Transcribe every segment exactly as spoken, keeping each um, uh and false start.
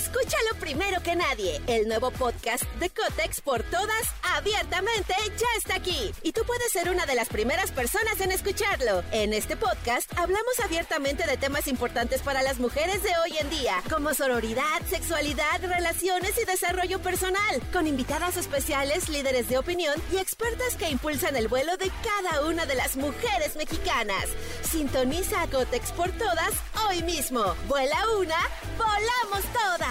Escúchalo primero que nadie. El nuevo podcast de Kotex por Todas, abiertamente, ya está aquí. Y tú puedes ser una de las primeras personas en escucharlo. En este podcast hablamos abiertamente de temas importantes para las mujeres de hoy en día, como sororidad, sexualidad, relaciones y desarrollo personal, con invitadas especiales, líderes de opinión y expertas que impulsan el vuelo de cada una de las mujeres mexicanas. Sintoniza a Kotex por Todas hoy mismo. Vuela una, volamos todas.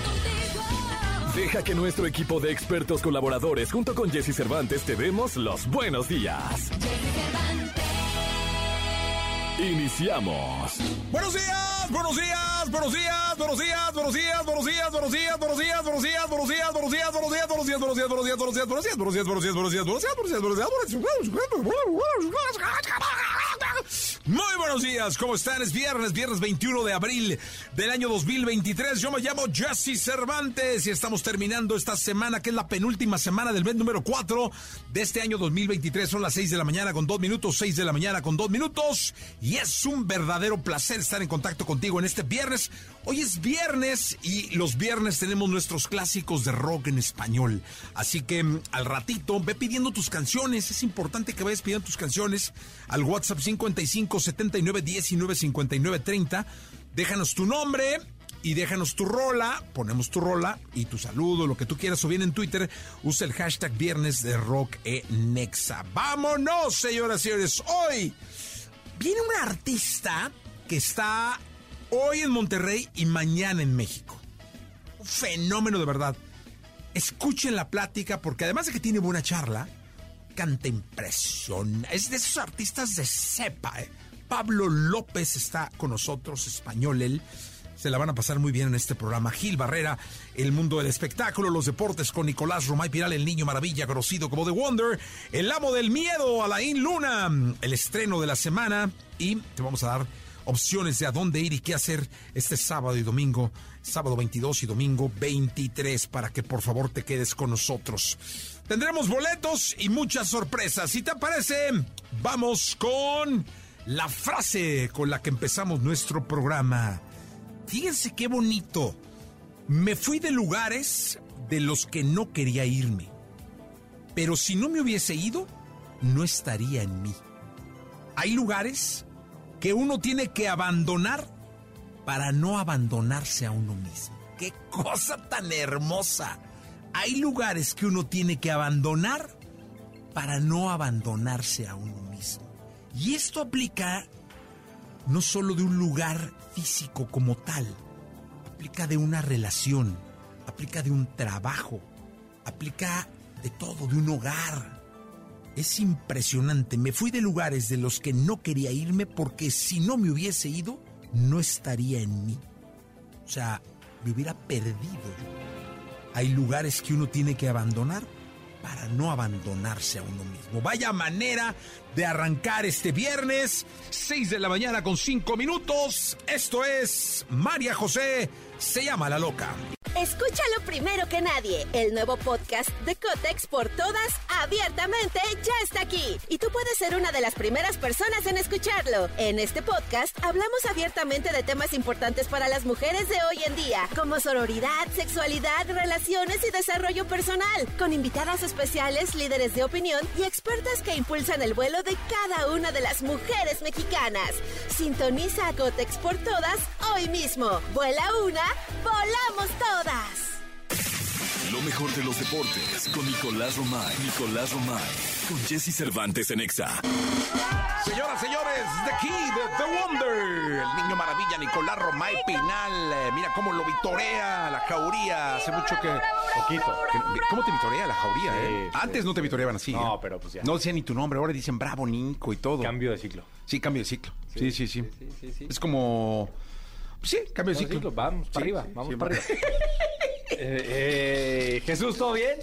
Deja que nuestro equipo de expertos colaboradores junto con Jessie Cervantes te demos los buenos días. Iniciamos. Buenos días, buenos días, buenos días, buenos días, buenos días, buenos días, buenos días, buenos días, buenos días, buenos días, buenos días, buenos días, buenos días, buenos días, buenos días, buenos días, buenos días, buenos días, buenos días, buenos días, buenos días, buenos días, buenos días. Muy buenos días, ¿cómo están? Es viernes, viernes veintiuno de abril del año dos mil veintitrés. Yo me llamo Jessie Cervantes y estamos terminando esta semana, que es la penúltima semana del mes número cuatro de este año dos mil veintitrés. Son las seis de la mañana con dos minutos, seis de la mañana con dos minutos. Y es un verdadero placer estar en contacto contigo en este viernes. Hoy es viernes y los viernes tenemos nuestros clásicos de rock en español. Así que al ratito ve pidiendo tus canciones. Es importante que vayas pidiendo tus canciones al WhatsApp cincuenta y cinco, setenta y nueve, diecinueve, cincuenta y nueve, treinta. Déjanos tu nombre y déjanos tu rola, ponemos tu rola y tu saludo, lo que tú quieras, o bien en Twitter, usa el hashtag viernes de rock en Nexa. ¡Vámonos, señoras y señores! Hoy viene un artista que está hoy en Monterrey y mañana en México. Un fenómeno de verdad. Escuchen la plática porque además de que tiene buena charla, canta impresionante. Es de esos artistas de cepa. Eh. Pablo López está con nosotros, español él. Se la van a pasar muy bien en este programa. Gil Barrera, el mundo del espectáculo, los deportes con Nicolás Romay Piral, el niño maravilla, conocido como The Wonder, el amo del miedo, Alain Luna, el estreno de la semana, y te vamos a dar opciones de a dónde ir y qué hacer este sábado y domingo, sábado veintidós y domingo veintitrés, para que por favor te quedes con nosotros. Tendremos boletos y muchas sorpresas. Si te parece, vamos con la frase con la que empezamos nuestro programa. Fíjense qué bonito. Me fui de lugares de los que no quería irme. Pero si no me hubiese ido, no estaría en mí. Hay lugares que uno tiene que abandonar para no abandonarse a uno mismo. ¡Qué cosa tan hermosa! Hay lugares que uno tiene que abandonar para no abandonarse a uno mismo. Y esto aplica no solo de un lugar físico como tal, aplica de una relación, aplica de un trabajo, aplica de todo, de un hogar. Es impresionante. Me fui de lugares de los que no quería irme porque si no me hubiese ido, no estaría en mí. O sea, me hubiera perdido. Hay lugares que uno tiene que abandonar para no abandonarse a uno mismo. Vaya manera de arrancar este viernes, seis de la mañana con cinco minutos. Esto es María José, se llama La Loca. Escúchalo primero que nadie. El nuevo podcast de Kotex por Todas, abiertamente, ya está aquí. Y tú puedes ser una de las primeras personas en escucharlo. En este podcast hablamos abiertamente de temas importantes para las mujeres de hoy en día, como sororidad, sexualidad, relaciones y desarrollo personal, con invitadas especiales, líderes de opinión y expertas que impulsan el vuelo de cada una de las mujeres mexicanas. Sintoniza a Kotex por Todas hoy mismo. Vuela una, volamos todas. Lo mejor de los deportes con Nicolás Romay. Nicolás Romay. Con Jessie Cervantes en Exa. Señoras, señores, The Kid, The Wonder. El niño maravilla, Nicolás Romay Piral. Mira cómo lo vitorea la jauría. Hace mucho que... Poquito. ¿Cómo te vitorea la jauría? eh? Sí, sí. Antes no te vitoreaban así. No, eh. pero pues ya. No decían ni tu nombre, ahora dicen bravo, Nico y todo. Cambio de ciclo. Sí, cambio de ciclo. Sí, sí, sí. sí. sí, sí, sí. Es como... Sí, cambio de ciclo. ciclo. Vamos, sí, para arriba, sí, vamos sí, para arriba. Eh, eh, Jesús, ¿todo bien?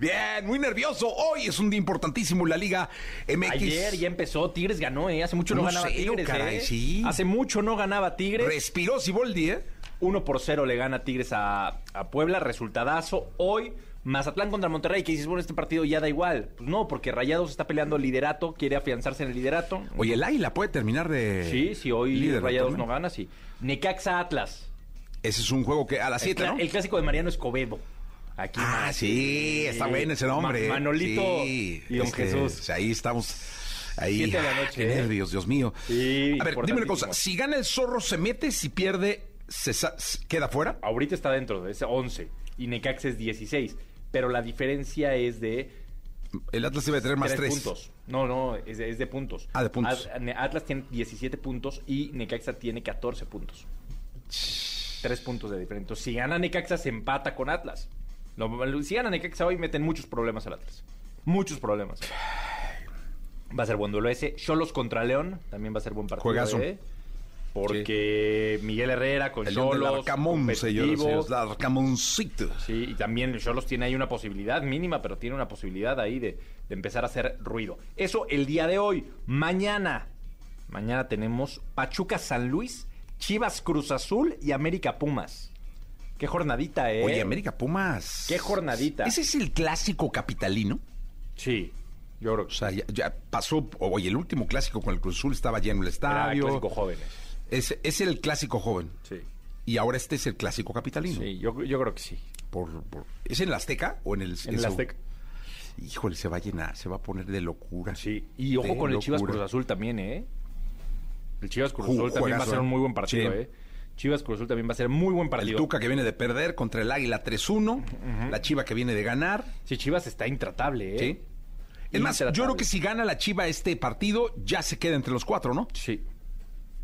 Bien, muy nervioso. Hoy es un día importantísimo en la Liga M X. Ayer ya empezó, Tigres ganó, ¿eh? Hace mucho no, no ganaba cero, Tigres, caray, ¿eh? Sí. Hace mucho no ganaba Tigres. Respiró Siboldi, ¿eh? uno por cero le gana Tigres a, a Puebla, resultadazo. Hoy, Mazatlán contra Monterrey, que dices, bueno, este partido ya da igual. Pues no, porque Rayados está peleando el liderato, quiere afianzarse en el liderato. Oye, el Águila puede terminar de... Sí, sí, hoy líder, Rayados no gana, sí. Necaxa Atlas. Ese es un juego que a las siete, ¿no? El clásico de Mariano Escobedo. Aquí, ah, Mar sí, está eh, bueno ese nombre. Manolito sí, y Don este, Jesús. Ahí estamos. Ahí. Siete de la noche. Qué eh. nervios, Dios mío. Sí, a ver, dime una cosa. Si gana el Zorro, ¿se mete? Si pierde, ¿se queda fuera? Ahorita está dentro, es once. Y Necaxa es dieciséis. Pero la diferencia es de... El Atlas debe tener más tres. Puntos. No, no, es de, es de puntos. Ah, de puntos. Atlas tiene diecisiete puntos y Necaxa tiene catorce puntos. Tres puntos de diferencia. Si gana Necaxa, se empata con Atlas. No, si ganan Necaxa hoy, meten muchos problemas al Atlas. Muchos problemas. Va a ser buen duelo ese. Xolos contra León también va a ser buen partido. Juegazo. ¿eh? Porque sí. Miguel Herrera con Xolos. Arcamón, señores. El Arcamoncito. Sí, y también Xolos tiene ahí una posibilidad mínima, pero tiene una posibilidad ahí de, de empezar a hacer ruido. Eso el día de hoy. Mañana. Mañana tenemos Pachuca San Luis, Chivas Cruz Azul y América Pumas. Qué jornadita, eh. Oye, América Pumas. Qué jornadita. ¿Ese es el clásico capitalino? Sí, yo creo que... O sea, ya, ya pasó... Oye, el último clásico con el Cruz Azul estaba lleno el estadio. Era el clásico joven. Es, es el clásico joven. Sí. Y ahora este es el clásico capitalino. Sí, yo, yo creo que sí. Por, por... ¿Es en la Azteca o en el...? En el Azteca. Híjole, se va a llenar, se va a poner de locura. Sí, y ojo con el Chivas Cruz Azul también, eh. El Chivas Cruz Azul también va a ser un muy buen partido, sí. eh. Chivas Cruz Azul también va a ser muy buen partido. El Tuca que viene de perder contra el Águila tres uno. Uh-huh. La Chiva que viene de ganar. Sí, Chivas está intratable, ¿eh? Sí. Es más, yo creo que si gana la Chiva este partido, ya se queda entre los cuatro, ¿no? Sí.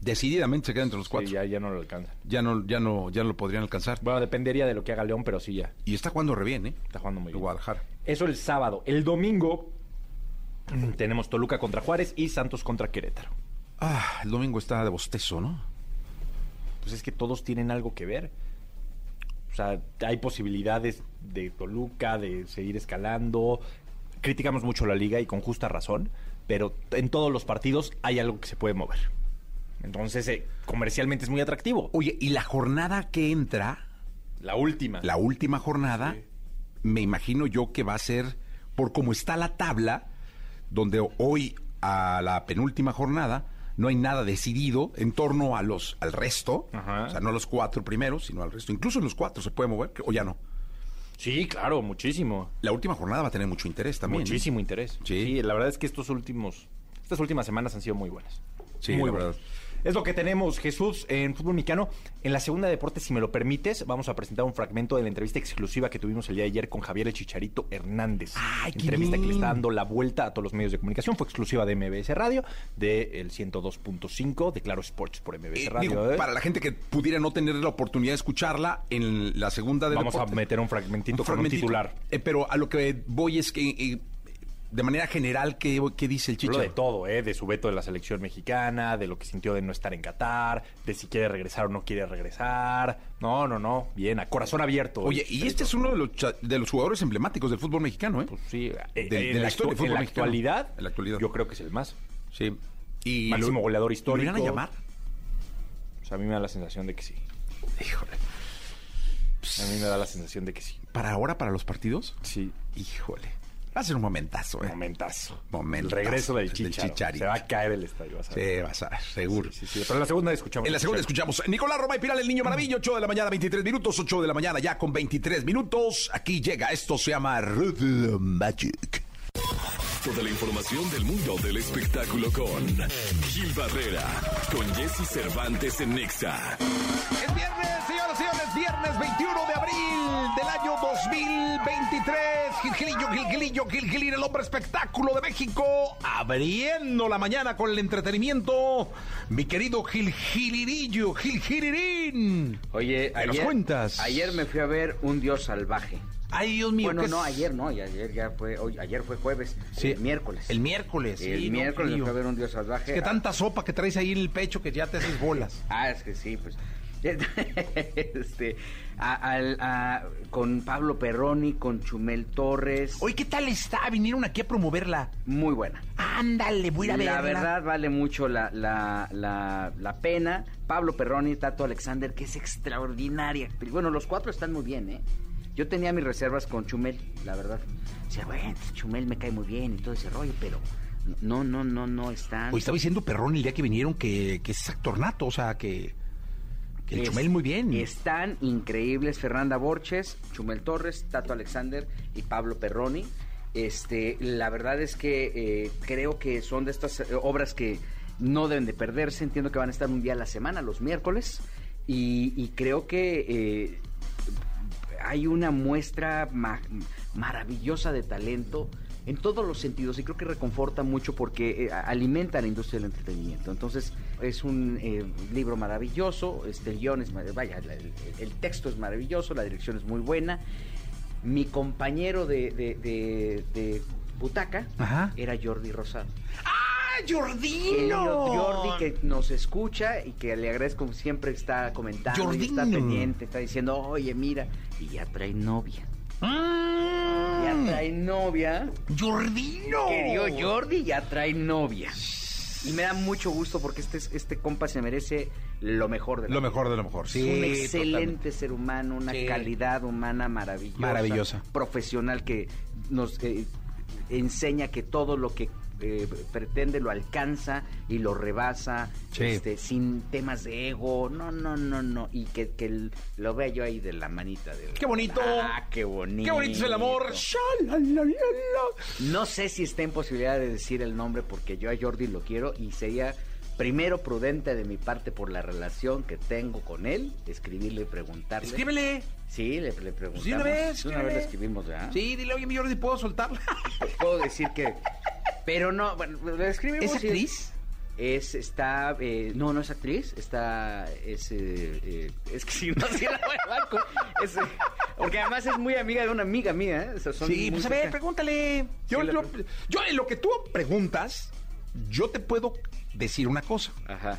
Decididamente se queda entre los cuatro. Sí, ya, ya no lo alcanzan. Ya no, ya no, ya no lo podrían alcanzar. Bueno, dependería de lo que haga León, pero sí ya. Y está jugando re bien, ¿eh? Está jugando muy bien. Guadalajara. Eso el sábado. El domingo tenemos Toluca contra Juárez y Santos contra Querétaro. Ah, el domingo está de bostezo, ¿no? Pues es que todos tienen algo que ver. O sea, hay posibilidades de Toluca, de seguir escalando. Criticamos mucho la liga y con justa razón, pero en todos los partidos hay algo que se puede mover. Entonces, eh, comercialmente es muy atractivo. Oye, y la jornada que entra... La última. La última jornada, sí. Me imagino yo que va a ser, por cómo está la tabla, donde hoy a la penúltima jornada... No hay nada decidido en torno a los al resto. Ajá. O sea, no a los cuatro primeros, sino al resto. Incluso en los cuatro se puede mover, o ya no. Sí, claro, muchísimo. La última jornada va a tener mucho interés también. Muchísimo, ¿no? Interés. Sí. Sí, la verdad es que estos últimos, estas últimas semanas han sido muy buenas. Sí, muy buenas. Verdad. Es lo que tenemos, Jesús, en fútbol mexicano. En la segunda de deportes, si me lo permites, vamos a presentar un fragmento de la entrevista exclusiva que tuvimos el día de ayer con Javier el Chicharito Hernández. Ay, entrevista que le está dando la vuelta a todos los medios de comunicación. Fue exclusiva de M V S Radio, del ciento dos punto cinco de Claro Sports por M V S eh, Radio. Digo, ¿eh? Para la gente que pudiera no tener la oportunidad de escucharla en la segunda de vamos deportes. Vamos a meter un fragmentito, un fragmentito con un titular. Eh, pero a lo que voy es que... Eh, de manera general, ¿qué, qué dice el Chicho? Hablo de todo, ¿eh? De su veto de la selección mexicana, de lo que sintió de no estar en Qatar, de si quiere regresar o no quiere regresar. No, no, no. Bien, a corazón abierto. Oye, y este es uno de los, de los jugadores emblemáticos del fútbol mexicano, ¿eh? Pues sí. De, de, de la, la historia del fútbol en la mexicano. Actualidad, en la actualidad, yo creo que es el más. Sí. Y máximo lo, goleador histórico. ¿Lo van a llamar? Pues a mí me da la sensación de que sí. Híjole. A mí me da la sensación de que sí. ¿Para ahora, para los partidos? Sí. Híjole. Va a ser un momentazo, ¿eh? Momentazo. Momentazo. El regreso del, del Chicharito. Se va a caer el estadio, vas a ver. Sí, vas a ver, seguro. Sí, sí, sí. Pero en la segunda escuchamos. En la segunda escuchamos. Nicolás Romay Piral, el niño maravilla, ocho de la mañana, veintitrés minutos. ocho de la mañana, ya con veintitrés minutos. Aquí llega, esto se llama Rhythm Magic. Toda la información del mundo del espectáculo con Gil Barrera, con Jessie Cervantes en Nexa. Es viernes, señoras y señores, viernes veintiuno de abril del año dos mil veintitrés. Gilgilillo, Gilgilillo, Gilgilín, el hombre espectáculo de México, abriendo la mañana con el entretenimiento. Mi querido Gilgilillo, Gilgilirín. Oye, ¿qué nos cuentas? Ayer me fui a ver Un Dios Salvaje. Ay, Dios mío. Bueno, ¿qué es? No, ayer no, ayer ya fue, hoy, ayer fue jueves, sí. el miércoles. El miércoles, sí. El miércoles no, me fui a ver Un Dios Salvaje. Es que tanta sopa que traes ahí en el pecho que ya te haces bolas. Ah, es que sí, pues. este, a, a, a, con Pablo Perroni, con Chumel Torres. Oye, ¿qué tal está? Vinieron aquí a promoverla. Muy buena. Ándale, voy a verla. La verdad vale mucho la, la, la, la pena. Pablo Perroni, Tato Alexander, que es extraordinaria. Pero bueno, los cuatro están muy bien, ¿eh? Yo tenía mis reservas con Chumel, la verdad. O sea, bueno, Chumel me cae muy bien y todo ese rollo, pero... No, no, no, no, están... Hoy estaba diciendo Perrón el día que vinieron que, que es actor nato, o sea, que, que el es, Chumel muy bien. Están increíbles Fernanda Borges, Chumel Torres, Tato Alexander y Pablo Perroni. Este, la verdad es que eh, creo que son de estas obras que no deben de perderse. Entiendo que van a estar un día a la semana, los miércoles, y, y creo que... Eh, hay una muestra ma- maravillosa de talento en todos los sentidos, y creo que reconforta mucho porque eh, alimenta a la industria del entretenimiento. Entonces es un eh, libro maravilloso, este el guión es vaya, el, el texto es maravilloso, la dirección es muy buena. Mi compañero de, de, de, de butaca, ajá, era Jordi Rosado. ¡Ah! Jordino, Jordi, que nos escucha y que le agradezco, siempre está comentando, Jordino, y está pendiente, está diciendo, oye, mira, y ya trae novia. Mm. Ya trae novia. Jordino. Que dio Jordi, ya trae novia. Y me da mucho gusto porque este, este compa se merece lo mejor de lo, lo mejor. De lo mejor, sí. Un excelente totalmente. Ser humano, una sí. calidad humana maravillosa. Maravillosa. Profesional que nos eh, enseña que todo lo que Eh, pretende lo alcanza y lo rebasa, sí. este, sin temas de ego, no, no, no, no, y que, que el, lo vea yo ahí de la manita de... ¡Qué bonito! ¡Ah, qué bonito! ¡Qué bonito es el amor! No sé si está en posibilidad de decir el nombre porque yo a Jordi lo quiero y sería... Primero, prudente de mi parte por la relación que tengo con él, escribirle y preguntarle. ¡Escríbele! Sí, le, le preguntamos. Sí, una vez, una vez le escribimos, ¿verdad? Sí, dile, oye, mi Jordi, ¿puedo soltarla? Puedo decir que... Pero no, bueno, le escribimos... ¿Es actriz? Es, está... Eh, no, no es actriz, está... Es, eh, eh, es que si no, si la voy a banco. Es, eh, porque además es muy amiga de una amiga mía, ¿eh? O sea, son sí, pues a ver, pregúntale. Yo, sí, lo, pregunto. yo, en lo que tú preguntas, yo te puedo... decir una cosa. Ajá.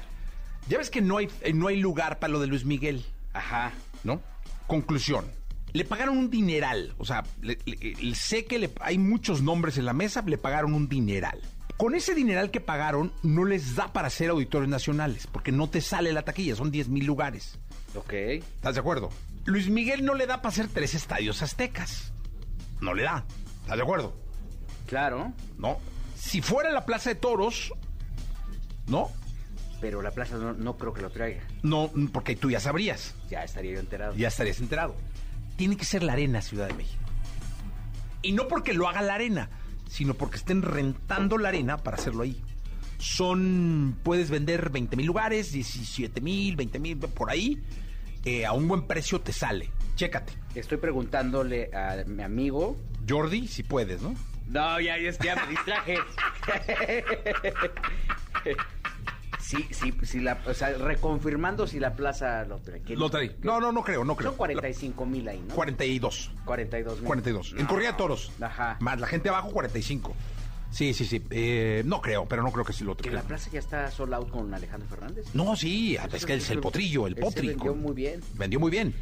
Ya ves que no hay, no hay lugar para lo de Luis Miguel. Ajá. ¿No? Conclusión. Le pagaron un dineral. O sea, le, le, le, sé que le, hay muchos nombres en la mesa, le pagaron un dineral. Con ese dineral que pagaron, no les da para ser auditores nacionales, porque no te sale la taquilla, son diez mil lugares. Ok. ¿Estás de acuerdo? Luis Miguel no le da para hacer tres estadios aztecas. No le da. ¿Estás de acuerdo? Claro. No. Si fuera la Plaza de Toros... ¿No? Pero la plaza no, no creo que lo traiga. No, porque tú ya sabrías. Ya estaría yo enterado. Ya estarías enterado. Tiene que ser la Arena, Ciudad de México. Y no porque lo haga la Arena, sino porque estén rentando la Arena para hacerlo ahí. Son, puedes vender veinte mil lugares, diecisiete mil, veinte mil, por ahí. Eh, a un buen precio te sale. Chécate. Estoy preguntándole a mi amigo... Jordi, si puedes, ¿no? No, ya, ya, ya me distraje. Sí, sí, sí, la, o sea, reconfirmando si la plaza lo trae. Lo trae. No, no, no creo, no creo. Son cuarenta y cinco mil ahí, ¿no? cuarenta y dos. cuarenta y dos mil. cuarenta y dos. No. En corrida de toros. Ajá. Más la gente abajo, cuarenta y cinco. Sí, sí, sí. Eh, no creo, pero no creo que sí lo trae. ¿Que la plaza ya está sold out con Alejandro Fernández? No, sí, eso es que es el potrillo, el potrillo. Vendió muy bien. Vendió muy bien.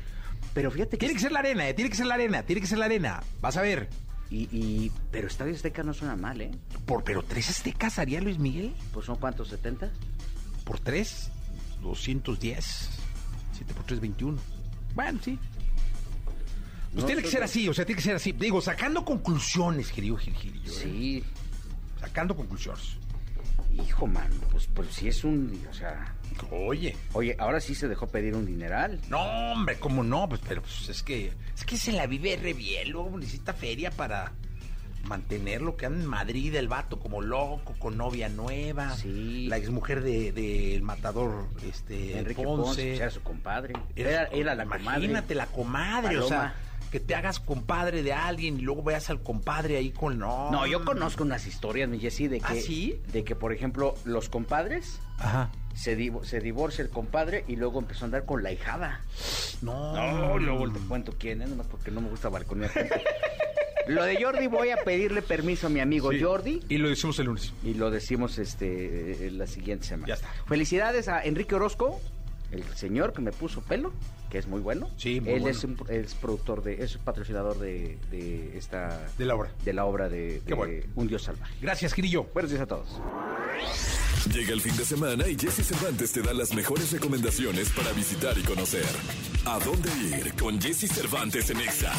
Pero fíjate que... Tiene que ser la arena, eh, tiene que ser la arena, tiene que ser la arena. Vas a ver. Y, y, pero Estadio Azteca no suena mal, ¿eh? Por, ¿Pero tres aztecas haría Luis Miguel? Pues son ¿cuántos? ¿setenta? Por tres, doscientos diez. siete por tres, veintiuno. Bueno, sí. Pues no, tiene que ser así, o sea, tiene que ser así. Digo, sacando conclusiones, querido Gilgilillo. Sí. ¿Eh? Sacando conclusiones. Hijo, mano, pues, pues si es un... O sea... Oye. Oye, ahora sí se dejó pedir un dineral. No, hombre, ¿cómo no? Pues, pero pues, es que... Es que se la vive re bien. Luego necesita feria para mantener lo que anda en Madrid el vato como loco, con novia nueva. Sí. La exmujer del de, de matador, este... Enrique Ponce. Ponce, era su compadre. Era, era, era la imagínate, comadre. Imagínate, la comadre, Paloma. O sea... Que te hagas compadre de alguien y luego veas al compadre ahí con... No, no yo conozco unas historias, mi Jessie, de que... ¿Ah, sí? De que, por ejemplo, los compadres... Ajá. Se, div- se divorcia el compadre y luego empezó a andar con la hijada. No. No, luego te cuento quién, ¿eh? Nomás porque no me gusta balconear. Lo de Jordi voy a pedirle permiso a mi amigo, sí, Jordi. Y lo decimos el lunes. Y lo decimos este la siguiente semana. Ya está. Felicidades a Enrique Orozco. el señor que me puso pelo, que es muy bueno. Sí, muy él bueno. Es, un, es productor de, es patrocinador de, de esta de la obra de la obra de, de Qué bueno. Un Dios Salvaje. Gracias, Girillo. Buenos días a todos. Llega el fin de semana y Jessie Cervantes te da las mejores recomendaciones para visitar y conocer. ¿A dónde ir con Jessie Cervantes en Nexa?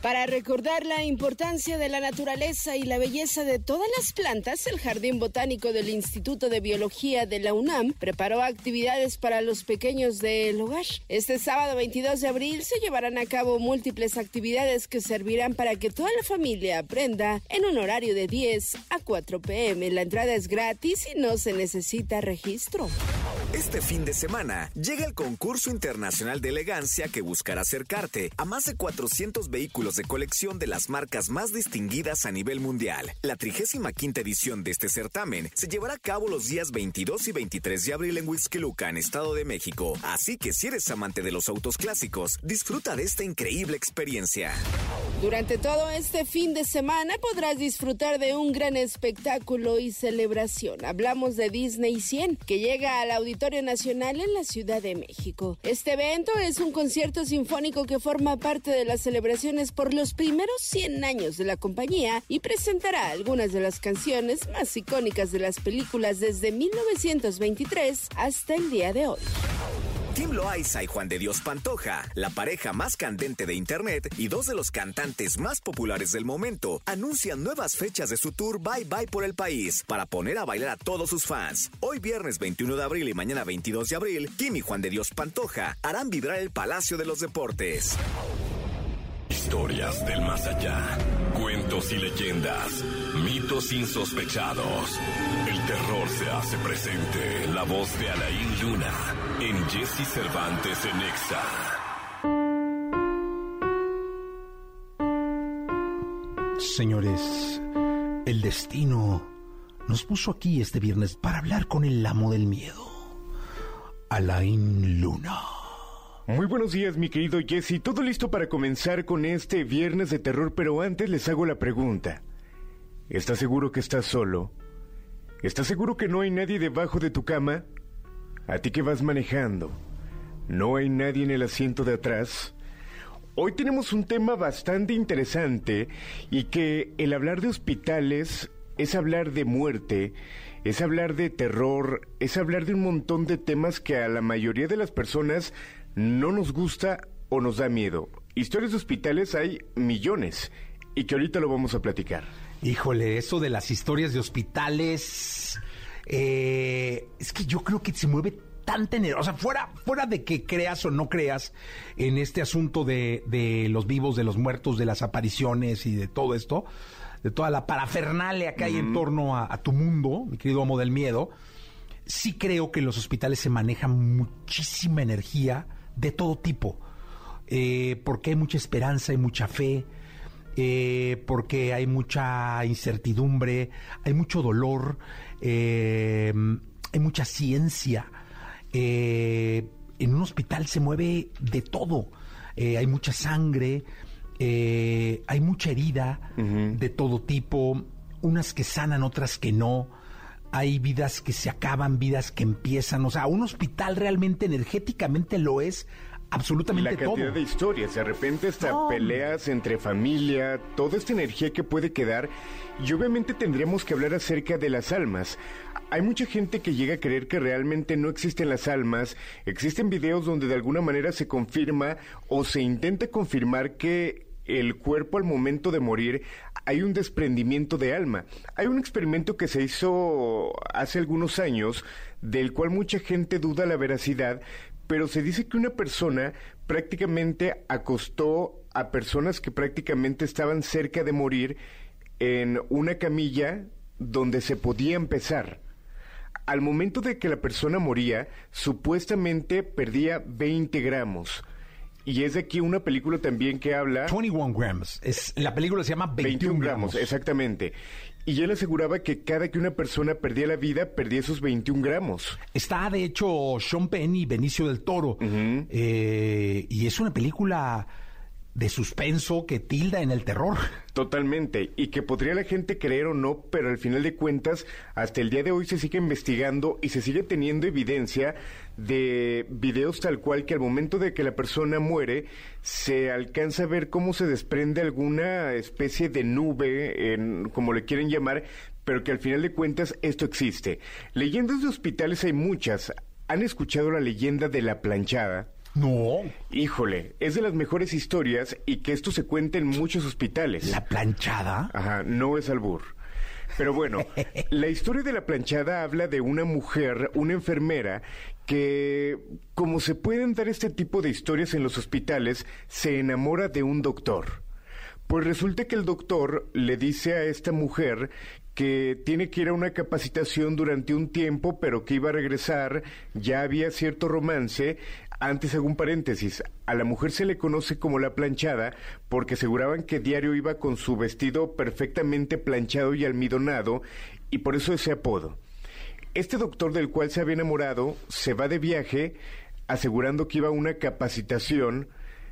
Para recordar la importancia de la naturaleza y la belleza de todas las plantas, el Jardín Botánico del Instituto de Biología de la UNAM preparó actividades para los pequeños del hogar. Este sábado veintidós de abril se llevarán a cabo múltiples actividades que servirán para que toda la familia aprenda en un horario de diez a cuatro pm. La entrada es gratis y no se necesita registro. Este fin de semana llega el concurso internacional de elegancia que buscará acercarte a más de cuatrocientos vehículos de colección de las marcas más distinguidas a nivel mundial. La trigésima quinta edición de este certamen se llevará a cabo los días veintidós y veintitrés de abril en Huixquiluca, en Estado de México. Así que si eres amante de los autos clásicos, disfruta de esta increíble experiencia. Durante todo este fin de semana podrás disfrutar de un gran espectáculo y celebración. Hablamos de Disney cien, que llega al Auditorio Nacional en la Ciudad de México. Este evento es un concierto sinfónico que forma parte de las celebraciones por los primeros cien años de la compañía y presentará algunas de las canciones más icónicas de las películas desde mil novecientos veintitrés hasta el día de hoy. Tim Loaiza y Juan de Dios Pantoja, la pareja más candente de internet y dos de los cantantes más populares del momento, anuncian nuevas fechas de su tour Bye Bye por el país para poner a bailar a todos sus fans. Hoy viernes veintiuno de abril y mañana veintidós de abril, Tim y Juan de Dios Pantoja harán vibrar el Palacio de los Deportes. Historias del más allá, cuentos y leyendas, mitos insospechados. El terror se hace presente. La voz de Alain Luna en Jessie Cervantes en Nexa. Señores, el destino nos puso aquí este viernes para hablar con el amo del miedo, Alain Luna. Muy buenos días, mi querido Jessie. Todo listo para comenzar con este viernes de terror, pero antes les hago la pregunta. ¿Estás seguro que estás solo? ¿Estás seguro que no hay nadie debajo de tu cama? ¿A ti que vas manejando? ¿No hay nadie en el asiento de atrás? Hoy tenemos un tema bastante interesante y que el hablar de hospitales es hablar de muerte, es hablar de terror, es hablar de un montón de temas que a la mayoría de las personas no nos gusta o nos da miedo. Historias de hospitales hay millones y que ahorita lo vamos a platicar. Híjole, eso de las historias de hospitales, eh, es que yo creo que se mueve tan tenero. O sea, fuera, fuera de que creas o no creas en este asunto de, de los vivos, de los muertos, de las apariciones y de todo esto, de toda la parafernalia que hay mm. en torno a, a tu mundo, mi querido amo del miedo, sí creo que en los hospitales se maneja muchísima energía de todo tipo, eh, porque hay mucha esperanza, hay mucha fe, eh, porque hay mucha incertidumbre, hay mucho dolor, eh, hay mucha ciencia. Eh, en un hospital se mueve de todo, eh, hay mucha sangre, eh, hay mucha herida uh-huh. de todo tipo, unas que sanan, otras que no. Hay vidas que se acaban, vidas que empiezan. O sea, un hospital realmente energéticamente lo es absolutamente todo. La cantidad todo. de historias, de repente hasta no. peleas entre familia, toda esta energía que puede quedar. Y obviamente tendríamos que hablar acerca de las almas. Hay mucha gente que llega a creer que realmente no existen las almas. Existen videos donde de alguna manera se confirma o se intenta confirmar que el cuerpo al momento de morir hay un desprendimiento de alma. Hay un experimento que se hizo hace algunos años, del cual mucha gente duda la veracidad, pero se dice que una persona prácticamente acostó a personas que prácticamente estaban cerca de morir en una camilla donde se podía empezar. Al momento de que la persona moría, supuestamente perdía veinte gramos. Y es de aquí una película también que habla... veintiuno gramos. Es, la película se llama veintiún gramos. Exactamente. Y él aseguraba que cada que una persona perdía la vida, perdía esos veintiún gramos. Está, de hecho, Sean Penn y Benicio del Toro. Uh-huh. Eh, y es una película de suspenso que tilda en el terror. Totalmente, y que podría la gente creer o no, pero al final de cuentas, hasta el día de hoy se sigue investigando y se sigue teniendo evidencia de videos tal cual que al momento de que la persona muere, se alcanza a ver cómo se desprende alguna especie de nube, en, como le quieren llamar, pero que al final de cuentas esto existe. Leyendas de hospitales hay muchas. ¿Han escuchado la leyenda de la planchada? No. Híjole, es de las mejores historias y que esto se cuenta en muchos hospitales. ¿La planchada? Ajá, no es albur. Pero bueno, la historia de la planchada habla de una mujer, una enfermera, que, como se pueden dar este tipo de historias en los hospitales, se enamora de un doctor. Pues resulta que el doctor le dice a esta mujer que tiene que ir a una capacitación durante un tiempo, pero que iba a regresar, ya había cierto romance. Antes, hago un paréntesis, a la mujer se le conoce como la planchada porque aseguraban que diario iba con su vestido perfectamente planchado y almidonado, y por eso ese apodo. Este doctor del cual se había enamorado se va de viaje asegurando que iba a una capacitación.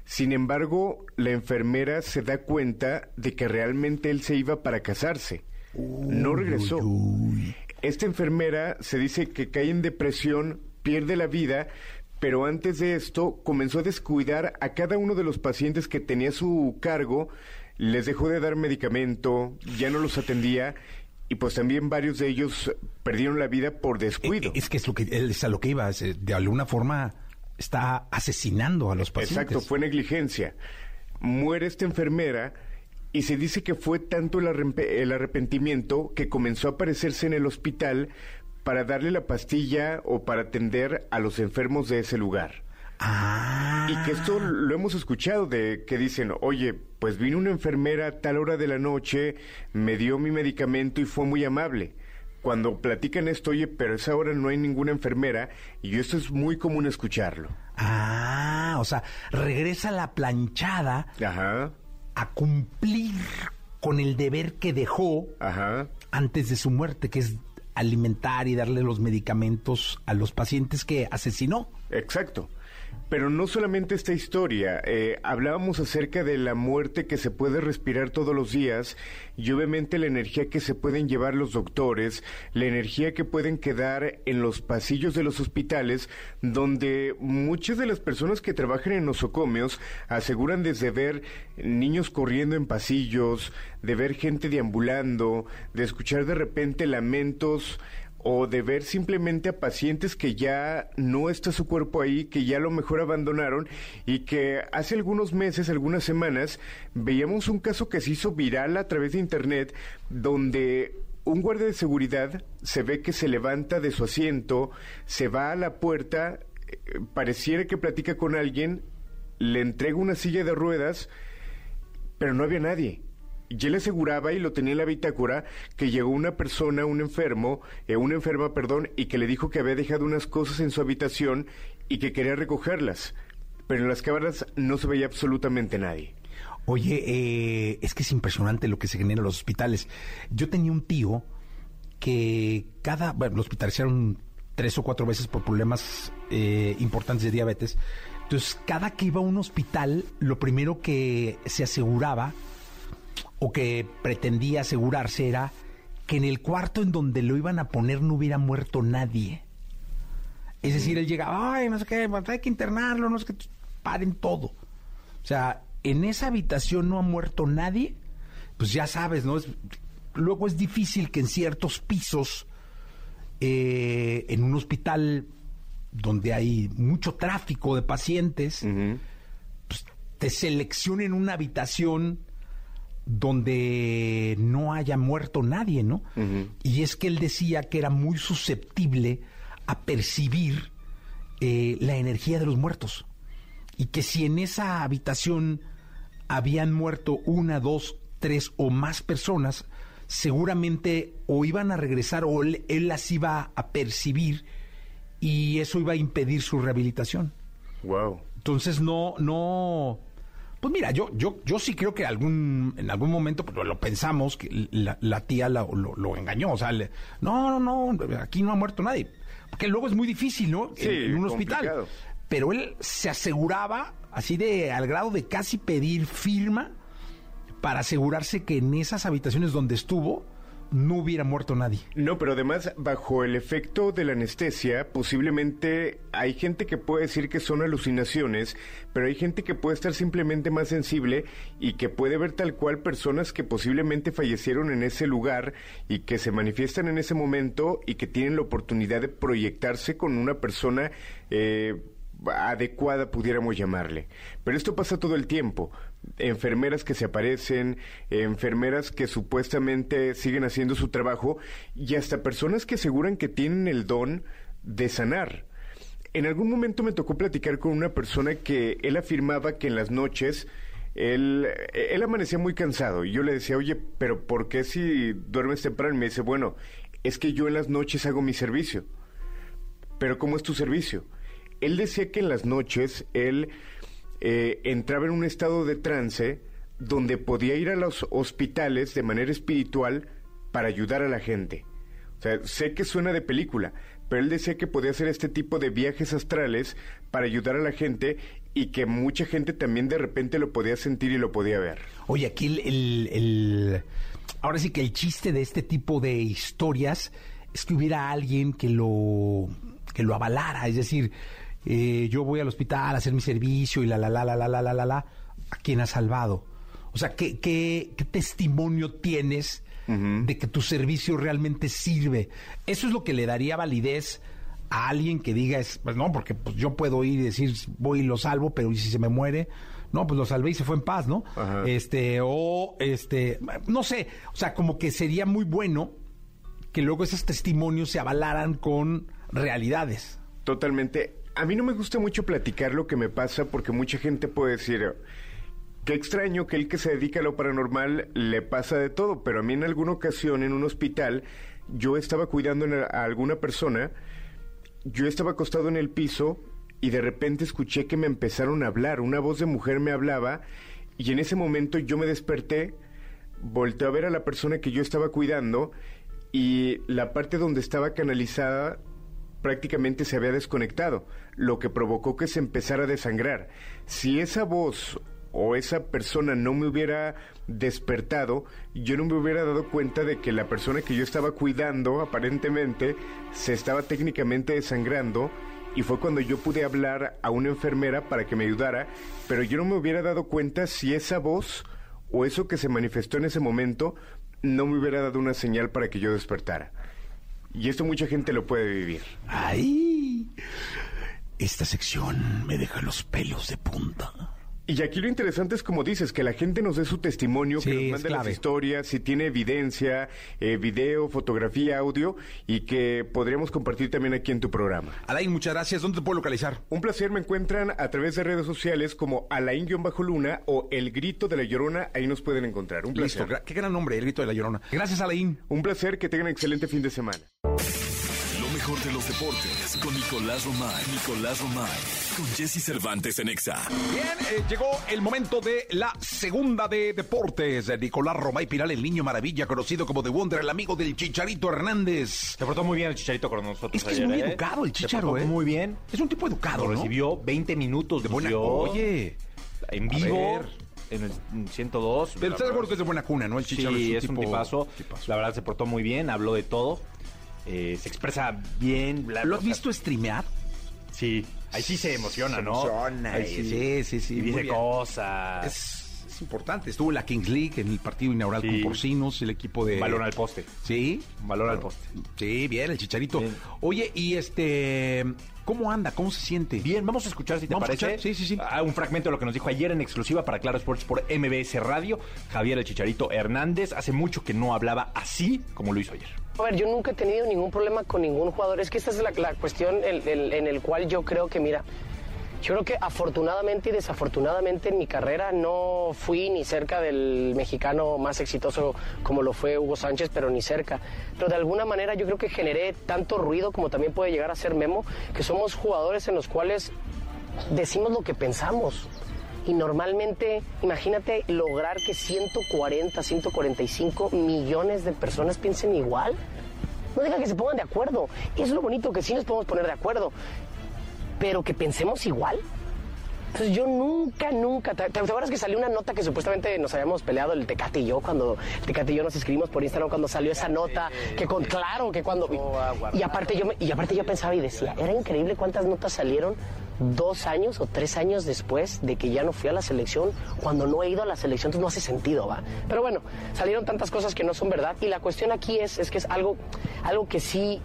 Sin embargo, la enfermera se da cuenta de que realmente él se iba para casarse. Uy, no regresó. Uy, uy. Esta enfermera se dice que cae en depresión, pierde la vida, pero antes de esto comenzó a descuidar a cada uno de los pacientes que tenía a su cargo, les dejó de dar medicamento, ya no los atendía, y pues también varios de ellos perdieron la vida por descuido. Es, es que es lo que es a lo que iba, de alguna forma está asesinando a los pacientes. Exacto, fue negligencia. Muere esta enfermera y se dice que fue tanto el, arrep- el arrepentimiento que comenzó a aparecerse en el hospital para darle la pastilla o para atender a los enfermos de ese lugar. Ah. Y que esto lo hemos escuchado, de que dicen, oye, pues vino una enfermera a tal hora de la noche, me dio mi medicamento y fue muy amable. Cuando platican esto, oye, pero a esa hora no hay ninguna enfermera, y esto es muy común escucharlo. Ah, o sea, regresa la planchada. Ajá. A cumplir con el deber que dejó. Ajá. Antes de su muerte, que es alimentar y darle los medicamentos a los pacientes que asesinó. Exacto. Pero no solamente esta historia, eh, hablábamos acerca de la muerte que se puede respirar todos los días y obviamente la energía que se pueden llevar los doctores, la energía que pueden quedar en los pasillos de los hospitales, donde muchas de las personas que trabajan en nosocomios aseguran desde ver niños corriendo en pasillos, de ver gente deambulando, de escuchar de repente lamentos, o de ver simplemente a pacientes que ya no está su cuerpo ahí, que ya a lo mejor abandonaron, y que hace algunos meses, algunas semanas, veíamos un caso que se hizo viral a través de internet, donde un guardia de seguridad se ve que se levanta de su asiento, se va a la puerta, eh, pareciera que platica con alguien, le entrega una silla de ruedas, pero no había nadie. Ya le aseguraba, y lo tenía en la bitácora, que llegó una persona, un enfermo, eh, una enferma, perdón, y que le dijo que había dejado unas cosas en su habitación y que quería recogerlas. Pero en las cámaras no se veía absolutamente nadie. Oye, eh, es que es impresionante lo que se genera en los hospitales. Yo tenía un tío que cada... Bueno, lo hospitalizaron tres o cuatro veces por problemas eh, importantes de diabetes. Entonces, cada que iba a un hospital, lo primero que se aseguraba o que pretendía asegurarse era que en el cuarto en donde lo iban a poner no hubiera muerto nadie. Es decir, él llegaba, ay, no sé qué, hay que internarlo, no sé qué, paren todo. O sea, en esa habitación no ha muerto nadie, pues ya sabes, ¿no? Es, luego es difícil que en ciertos pisos, eh, en un hospital donde hay mucho tráfico de pacientes, uh-huh, pues te seleccionen una habitación donde no haya muerto nadie, ¿no? Uh-huh. Y es que él decía que era muy susceptible a percibir eh, la energía de los muertos, y que si en esa habitación habían muerto una, dos, tres o más personas, seguramente o iban a regresar o él, él las iba a percibir, y eso iba a impedir su rehabilitación. Wow. Entonces no, no... Pues mira, yo yo yo sí creo que algún en algún momento pues, lo pensamos, que la, la tía la, lo, lo engañó, o sea, le, no, no, no, aquí no ha muerto nadie, porque luego es muy difícil, ¿no? Sí, en, en un complicado hospital. pero él se aseguraba, así de al grado de casi pedir firma, para asegurarse que en esas habitaciones donde estuvo no hubiera muerto nadie. No, pero además, bajo el efecto de la anestesia, posiblemente hay gente que puede decir que son alucinaciones, pero hay gente que puede estar simplemente más sensible y que puede ver tal cual personas que posiblemente fallecieron en ese lugar y que se manifiestan en ese momento y que tienen la oportunidad de proyectarse con una persona eh, adecuada, pudiéramos llamarle. Pero esto pasa todo el tiempo. Enfermeras que se aparecen, enfermeras que supuestamente siguen haciendo su trabajo y hasta personas que aseguran que tienen el don de sanar. En algún momento me tocó platicar con una persona que él afirmaba que en las noches él, él amanecía muy cansado y yo le decía, oye, pero ¿por qué si duermes temprano? Y me dice, bueno, es que yo en las noches hago mi servicio. ¿Pero cómo es tu servicio? Él decía que en las noches él... Eh, entraba en un estado de trance donde podía ir a los hospitales de manera espiritual para ayudar a la gente. O sea, sé que suena de película, pero él decía que podía hacer este tipo de viajes astrales para ayudar a la gente y que mucha gente también de repente lo podía sentir y lo podía ver. Oye, aquí el, el, el... ahora sí que el chiste de este tipo de historias es que hubiera alguien que lo, que lo avalara, es decir... Eh, yo voy al hospital a hacer mi servicio y la, la, la, la, la, la, la, la, ¿a quién has salvado? O sea, ¿qué, qué, qué testimonio tienes uh-huh. de que tu servicio realmente sirve? Eso es lo que le daría validez a alguien que diga, es, pues no, porque pues, yo puedo ir y decir, voy y lo salvo, pero ¿y si se me muere? No, pues lo salvé y se fue en paz, ¿no? Uh-huh. Este, o, este, no sé, o sea, como que sería muy bueno que luego esos testimonios se avalaran con realidades. Totalmente. A mí no me gusta mucho platicar lo que me pasa porque mucha gente puede decir, qué extraño que el que se dedica a lo paranormal le pasa de todo, pero a mí en alguna ocasión en un hospital yo estaba cuidando a alguna persona, yo estaba acostado en el piso y de repente escuché que me empezaron a hablar, una voz de mujer me hablaba y en ese momento yo me desperté, volteé a ver a la persona que yo estaba cuidando y la parte donde estaba canalizada prácticamente se había desconectado, lo que provocó que se empezara a desangrar. Si esa voz o esa persona no me hubiera despertado, yo no me hubiera dado cuenta de que la persona que yo estaba cuidando, aparentemente, se estaba técnicamente desangrando y fue cuando yo pude hablar a una enfermera para que me ayudara, pero yo no me hubiera dado cuenta si esa voz o eso que se manifestó en ese momento no me hubiera dado una señal para que yo despertara. Y esto mucha gente lo puede vivir. ¡Ay! Esta sección me deja los pelos de punta. Y aquí lo interesante es, como dices, que la gente nos dé su testimonio, sí, que nos mande las historias, si tiene evidencia, eh, video, fotografía, audio, y que podríamos compartir también aquí en tu programa. Alain, muchas gracias. ¿Dónde te puedo localizar? Un placer. Me encuentran a través de redes sociales como Alain-Luna o El Grito de la Llorona. Ahí nos pueden encontrar. Un placer. Listo. Qué gran nombre, El Grito de la Llorona. Gracias, Alain. Un placer. Que tengan un excelente fin de semana. Lo mejor de los deportes con Nicolás Romay. Nicolás Romay. Con Jessie Cervantes en Nexa. Bien, eh, llegó el momento de la segunda de deportes. Nicolás Romay Piral, el niño maravilla, conocido como The Wonder, el amigo del Chicharito Hernández. Se portó muy bien el Chicharito con nosotros. Es que ayer, es muy eh. educado el Chicharito. Se portó eh. muy bien. Es un tipo educado, ¿no? Recibió veinte minutos de buena... Oye, en vivo... En el ciento dos. Pero usted es de buena cuna, ¿no? El Chicharito sí, es un, es tipo, un tipazo. tipazo. La verdad, se portó muy bien, habló de todo. Eh, se expresa bien. Bla, ¿Lo has visto streamear? Sí. Ahí sí se emociona, se ¿no? Se emociona. Ahí sí, sí, sí. sí. Y dice cosas. Es, es importante. Estuvo en la Kings League en el partido inaugural sí. con Porcinos, el equipo de... Balón al poste. Sí. Balón bueno, al poste. Sí, bien, el Chicharito. Bien. Oye, y este... ¿Cómo anda? ¿Cómo se siente? Bien, vamos a escuchar si te vamos parece. A sí, sí, sí. Ah, un fragmento de lo que nos dijo ayer en exclusiva para Claro Sports por M V S Radio. Javier el Chicharito Hernández. Hace mucho que no hablaba así como lo hizo ayer. A ver, yo nunca he tenido ningún problema con ningún jugador. Es que esta es la, la cuestión el, el, en el cual yo creo que, mira, yo creo que afortunadamente y desafortunadamente en mi carrera no fui ni cerca del mexicano más exitoso como lo fue Hugo Sánchez, pero ni cerca. Pero de alguna manera yo creo que generé tanto ruido como también puede llegar a ser Memo, que somos jugadores en los cuales decimos lo que pensamos. Y normalmente, imagínate lograr que ciento cuarenta, ciento cuarenta y cinco millones de personas piensen igual. No digan que se pongan de acuerdo. Y eso es lo bonito, que sí nos podemos poner de acuerdo. pero que pensemos igual. Entonces yo nunca, nunca... ¿Te, te acuerdas que salió una nota que supuestamente nos habíamos peleado el Tecate y yo cuando... El Tecate y yo nos escribimos por Instagram cuando salió esa nota, que con... Claro, que cuando... Y aparte yo, y aparte yo pensaba y decía, era increíble cuántas notas salieron dos años o tres años después de que ya no fui a la selección, cuando no he ido a la selección, entonces no hace sentido, ¿va? Pero bueno, salieron tantas cosas que no son verdad y la cuestión aquí es, es que es algo, algo que sí...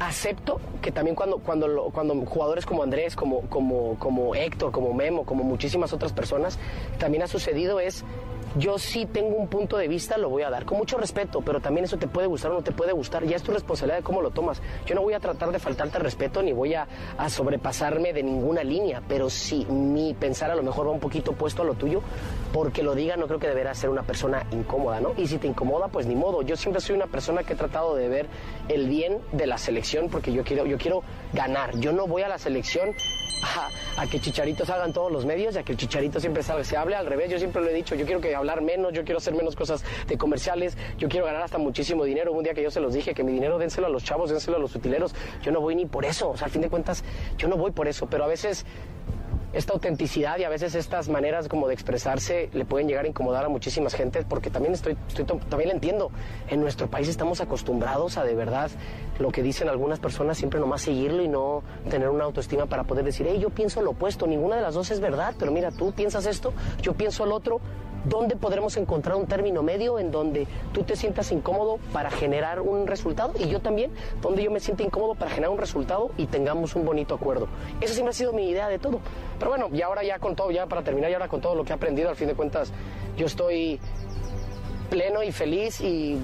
Acepto que también cuando, cuando, cuando jugadores como Andrés, como, como, como Héctor, como Memo, como muchísimas otras personas, también ha sucedido es, yo sí tengo un punto de vista, lo voy a dar, con mucho respeto, pero también eso te puede gustar o no te puede gustar, ya es tu responsabilidad de cómo lo tomas. Yo no voy a tratar de faltarte respeto ni voy a, a sobrepasarme de ninguna línea, pero sí, mi pensar a lo mejor va un poquito opuesto a lo tuyo, porque lo diga no creo que deberá ser una persona incómoda, ¿no? Y si te incomoda, pues ni modo. Yo siempre soy una persona que he tratado de ver el bien de la selección, porque yo quiero, yo quiero ganar. Yo no voy a la selección a, a que Chicharito salga en todos los medios, a que el Chicharito siempre salga, se hable al revés. Yo siempre lo he dicho, yo quiero que hablar menos, yo quiero hacer menos cosas de comerciales, yo quiero ganar hasta muchísimo dinero. Un día que yo se los dije, que mi dinero dénselo a los chavos, dénselo a los utileros. Yo no voy ni por eso, o sea, al fin de cuentas, yo no voy por eso, pero a veces... Esta autenticidad y a veces estas maneras como de expresarse le pueden llegar a incomodar a muchísimas gentes, porque también estoy, estoy también lo entiendo. En nuestro país estamos acostumbrados a, de verdad, lo que dicen algunas personas, siempre nomás seguirlo y no tener una autoestima para poder decir, hey, yo pienso lo opuesto, ninguna de las dos es verdad, pero mira, tú piensas esto, yo pienso el otro. ¿Dónde podremos encontrar un término medio en donde tú te sientas incómodo para generar un resultado? Y yo también, donde yo me siento incómodo para generar un resultado y tengamos un bonito acuerdo. Eso siempre ha sido mi idea de todo. Pero bueno, y ahora ya con todo, ya para terminar, y ahora con todo lo que he aprendido, al fin de cuentas, yo estoy pleno y feliz y...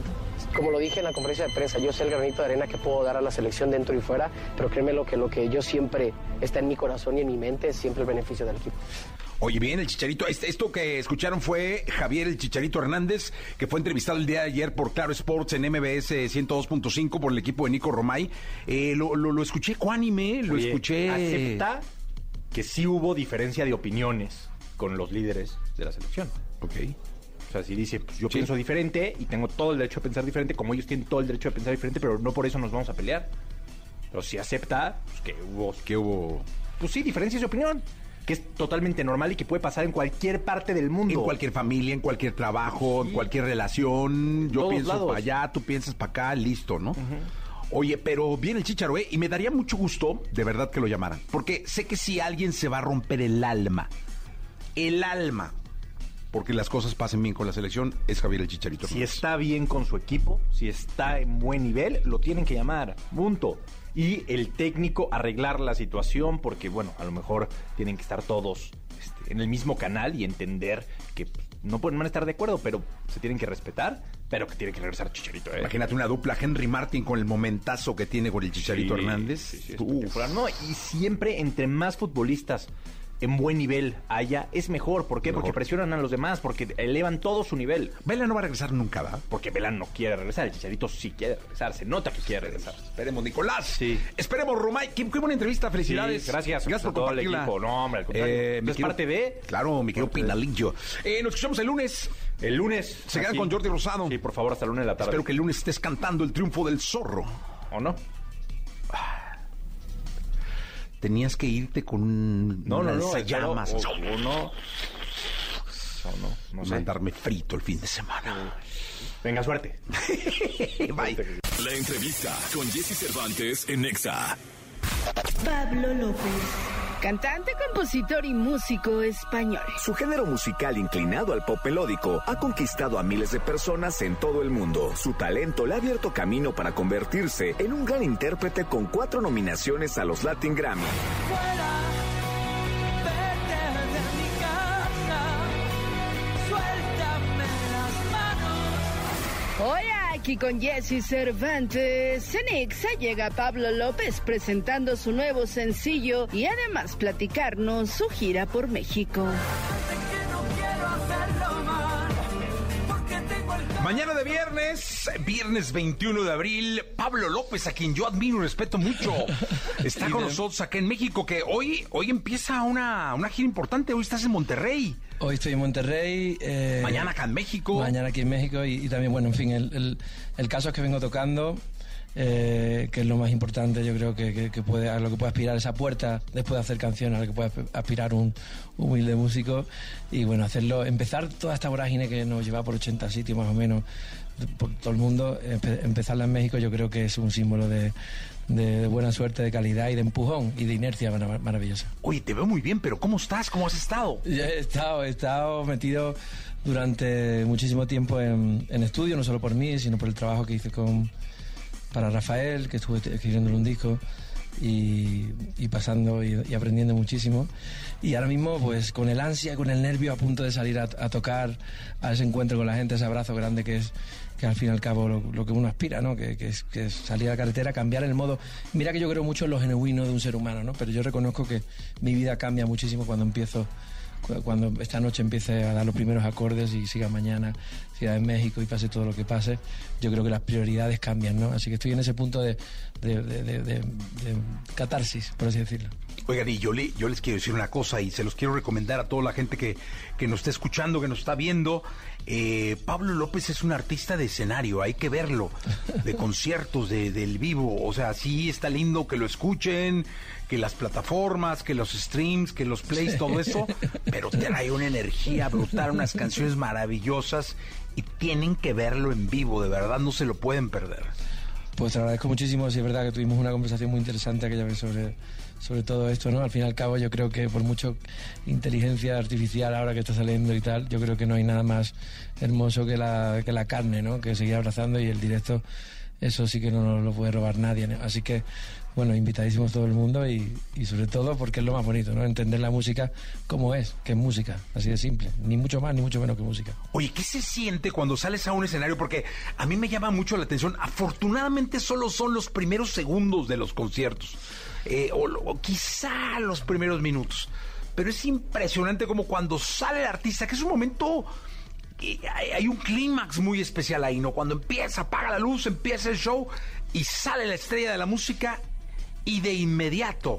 Como lo dije en la conferencia de prensa, yo sé el granito de arena que puedo dar a la selección dentro y fuera, pero créeme lo que, lo que yo siempre está en mi corazón y en mi mente es siempre el beneficio del equipo. Oye, bien, el Chicharito, esto que escucharon fue Javier el Chicharito Hernández, que fue entrevistado el día de ayer por Claro Sports en M V S ciento dos punto cinco por el equipo de Nico Romay. Eh, lo, lo, lo escuché ecuánime, lo Oye, escuché... Acepta que sí hubo diferencia de opiniones con los líderes de la selección. Ok. O sea, si dice, pues yo sí. pienso diferente y tengo todo el derecho a pensar diferente, como ellos tienen todo el derecho a pensar diferente, pero no por eso nos vamos a pelear. Pero si acepta, pues que hubo... Que hubo... Pues sí, diferencias de opinión, que es totalmente normal y que puede pasar en cualquier parte del mundo. En cualquier familia, en cualquier trabajo, sí. en cualquier relación. En yo pienso lados. Para allá, tú piensas para acá, listo, ¿no? Uh-huh. Oye, pero viene el Chicharo, ¿eh? Y me daría mucho gusto, de verdad, que lo llamaran. Porque sé que si alguien se va a romper el alma, el alma... porque las cosas pasen bien con la selección, es Javier el Chicharito. Si está bien con su equipo, si está en buen nivel, lo tienen que llamar, punto. Y el técnico arreglar la situación, porque bueno, a lo mejor tienen que estar todos este, en el mismo canal y entender que no pueden van a estar de acuerdo, pero se tienen que respetar, pero que tiene que regresar Chicharito. ¿eh? Imagínate una dupla Henry Martin con el momentazo que tiene con el Chicharito sí, Hernández. Sí, sí, no, y siempre entre más futbolistas en buen nivel allá, es mejor. ¿Por qué? Mejor. Porque presionan a los demás, porque elevan todo su nivel. Vela no va a regresar nunca, ¿va? Porque Vela no quiere regresar, el Chicharito sí quiere regresar, se nota que quiere regresar. Esperemos, Nicolás. Sí. Esperemos, Romay. Qué, qué buena entrevista, felicidades. Sí, gracias. Gracias por compartirla. No, hombre, al contrario. Eh, ¿Es quiero, parte de? Claro, mi querido Pinalillo. Eh, nos escuchamos el lunes. El lunes. Se quedan con Jordi Rosado. Sí, por favor, hasta el lunes de la tarde. Espero que el lunes estés cantando el triunfo del zorro. ¿O no? Tenías que irte con un no, no, no, llamas o, o no, o no, no sé. Mandarme frito el fin de semana. Venga, suerte. Bye. La entrevista con Jessie Cervantes en Nexa. Pablo López, cantante, compositor y músico español. Su género musical inclinado al pop melódico ha conquistado a miles de personas en todo el mundo. Su talento le ha abierto camino para convertirse en un gran intérprete con cuatro nominaciones a los Latin Grammy. ¡Fuera! Aquí con Jessie Cervantes, en Nexa llega Pablo López presentando su nuevo sencillo y además platicarnos su gira por México. Mañana de viernes, viernes veintiuno de abril, Pablo López, a quien yo admiro y respeto mucho, está con nosotros acá en México, que hoy, hoy empieza una, una gira importante, hoy estás en Monterrey. Hoy estoy en Monterrey. Eh, mañana acá en México. Mañana aquí en México y, y también, bueno, en fin, el, el, el caso es que vengo tocando eh, que es lo más importante, yo creo que, que, que puede, a lo que puede aspirar esa puerta, después de hacer canciones, a lo que puede aspirar un humilde músico. Y bueno, hacerlo, empezar toda esta vorágine que nos lleva por ochenta sitios más o menos por todo el mundo, empe- empezarla en México, yo creo que es un símbolo de, de, de buena suerte, de calidad y de empujón y de inercia marav- maravillosa. Oye, te veo muy bien, pero ¿cómo estás? ¿Cómo has estado? He estado, he estado metido durante muchísimo tiempo en, en estudio, no solo por mí, sino por el trabajo que hice con para Rafael, que estuve escribiéndole un disco y, y pasando y, y aprendiendo muchísimo. Y ahora mismo, pues con el ansia, con el nervio a punto de salir a, a tocar, a ese encuentro con la gente, ese abrazo grande que es, que al fin y al cabo lo, lo que uno aspira, ¿no? Que, que, es, que es salir a la carretera, cambiar el modo. Mira que yo creo mucho en lo genuino de un ser humano, ¿no? Pero yo reconozco que mi vida cambia muchísimo cuando empiezo, cuando esta noche empiece a dar los primeros acordes y siga mañana, siga en México y pase todo lo que pase. Yo creo que las prioridades cambian, ¿no? Así que estoy en ese punto de, de, de, de, de, de catarsis, por así decirlo. Oigan, y yo, le, yo les quiero decir una cosa y se los quiero recomendar a toda la gente que, que nos está escuchando, que nos está viendo. Eh, Pablo López es un artista de escenario, hay que verlo, de conciertos, de, del vivo. O sea, sí está lindo que lo escuchen, que las plataformas, que los streams, que los plays, todo eso, pero trae una energía brutal, unas canciones maravillosas y tienen que verlo en vivo, de verdad, no se lo pueden perder. Pues te agradezco muchísimo, sí, es verdad que tuvimos una conversación muy interesante aquella vez sobre, sobre todo esto, ¿no? Al fin y al cabo yo creo que por mucho inteligencia artificial ahora que está saliendo y tal, yo creo que no hay nada más hermoso que la, que la carne, ¿no? Que seguir abrazando, y el directo, eso sí que no nos lo puede robar nadie, ¿no? Así que, bueno, invitadísimos todo el mundo y, y sobre todo porque es lo más bonito, ¿no? Entender la música como es, que es música, así de simple, ni mucho más ni mucho menos que música. Oye, ¿qué se siente cuando sales a un escenario? Porque a mí me llama mucho la atención, afortunadamente solo son los primeros segundos de los conciertos, eh, o, o quizá los primeros minutos, pero es impresionante como cuando sale el artista, que es un momento... Hay un clímax muy especial ahí, ¿no? Cuando empieza, apaga la luz, empieza el show y sale la estrella de la música y de inmediato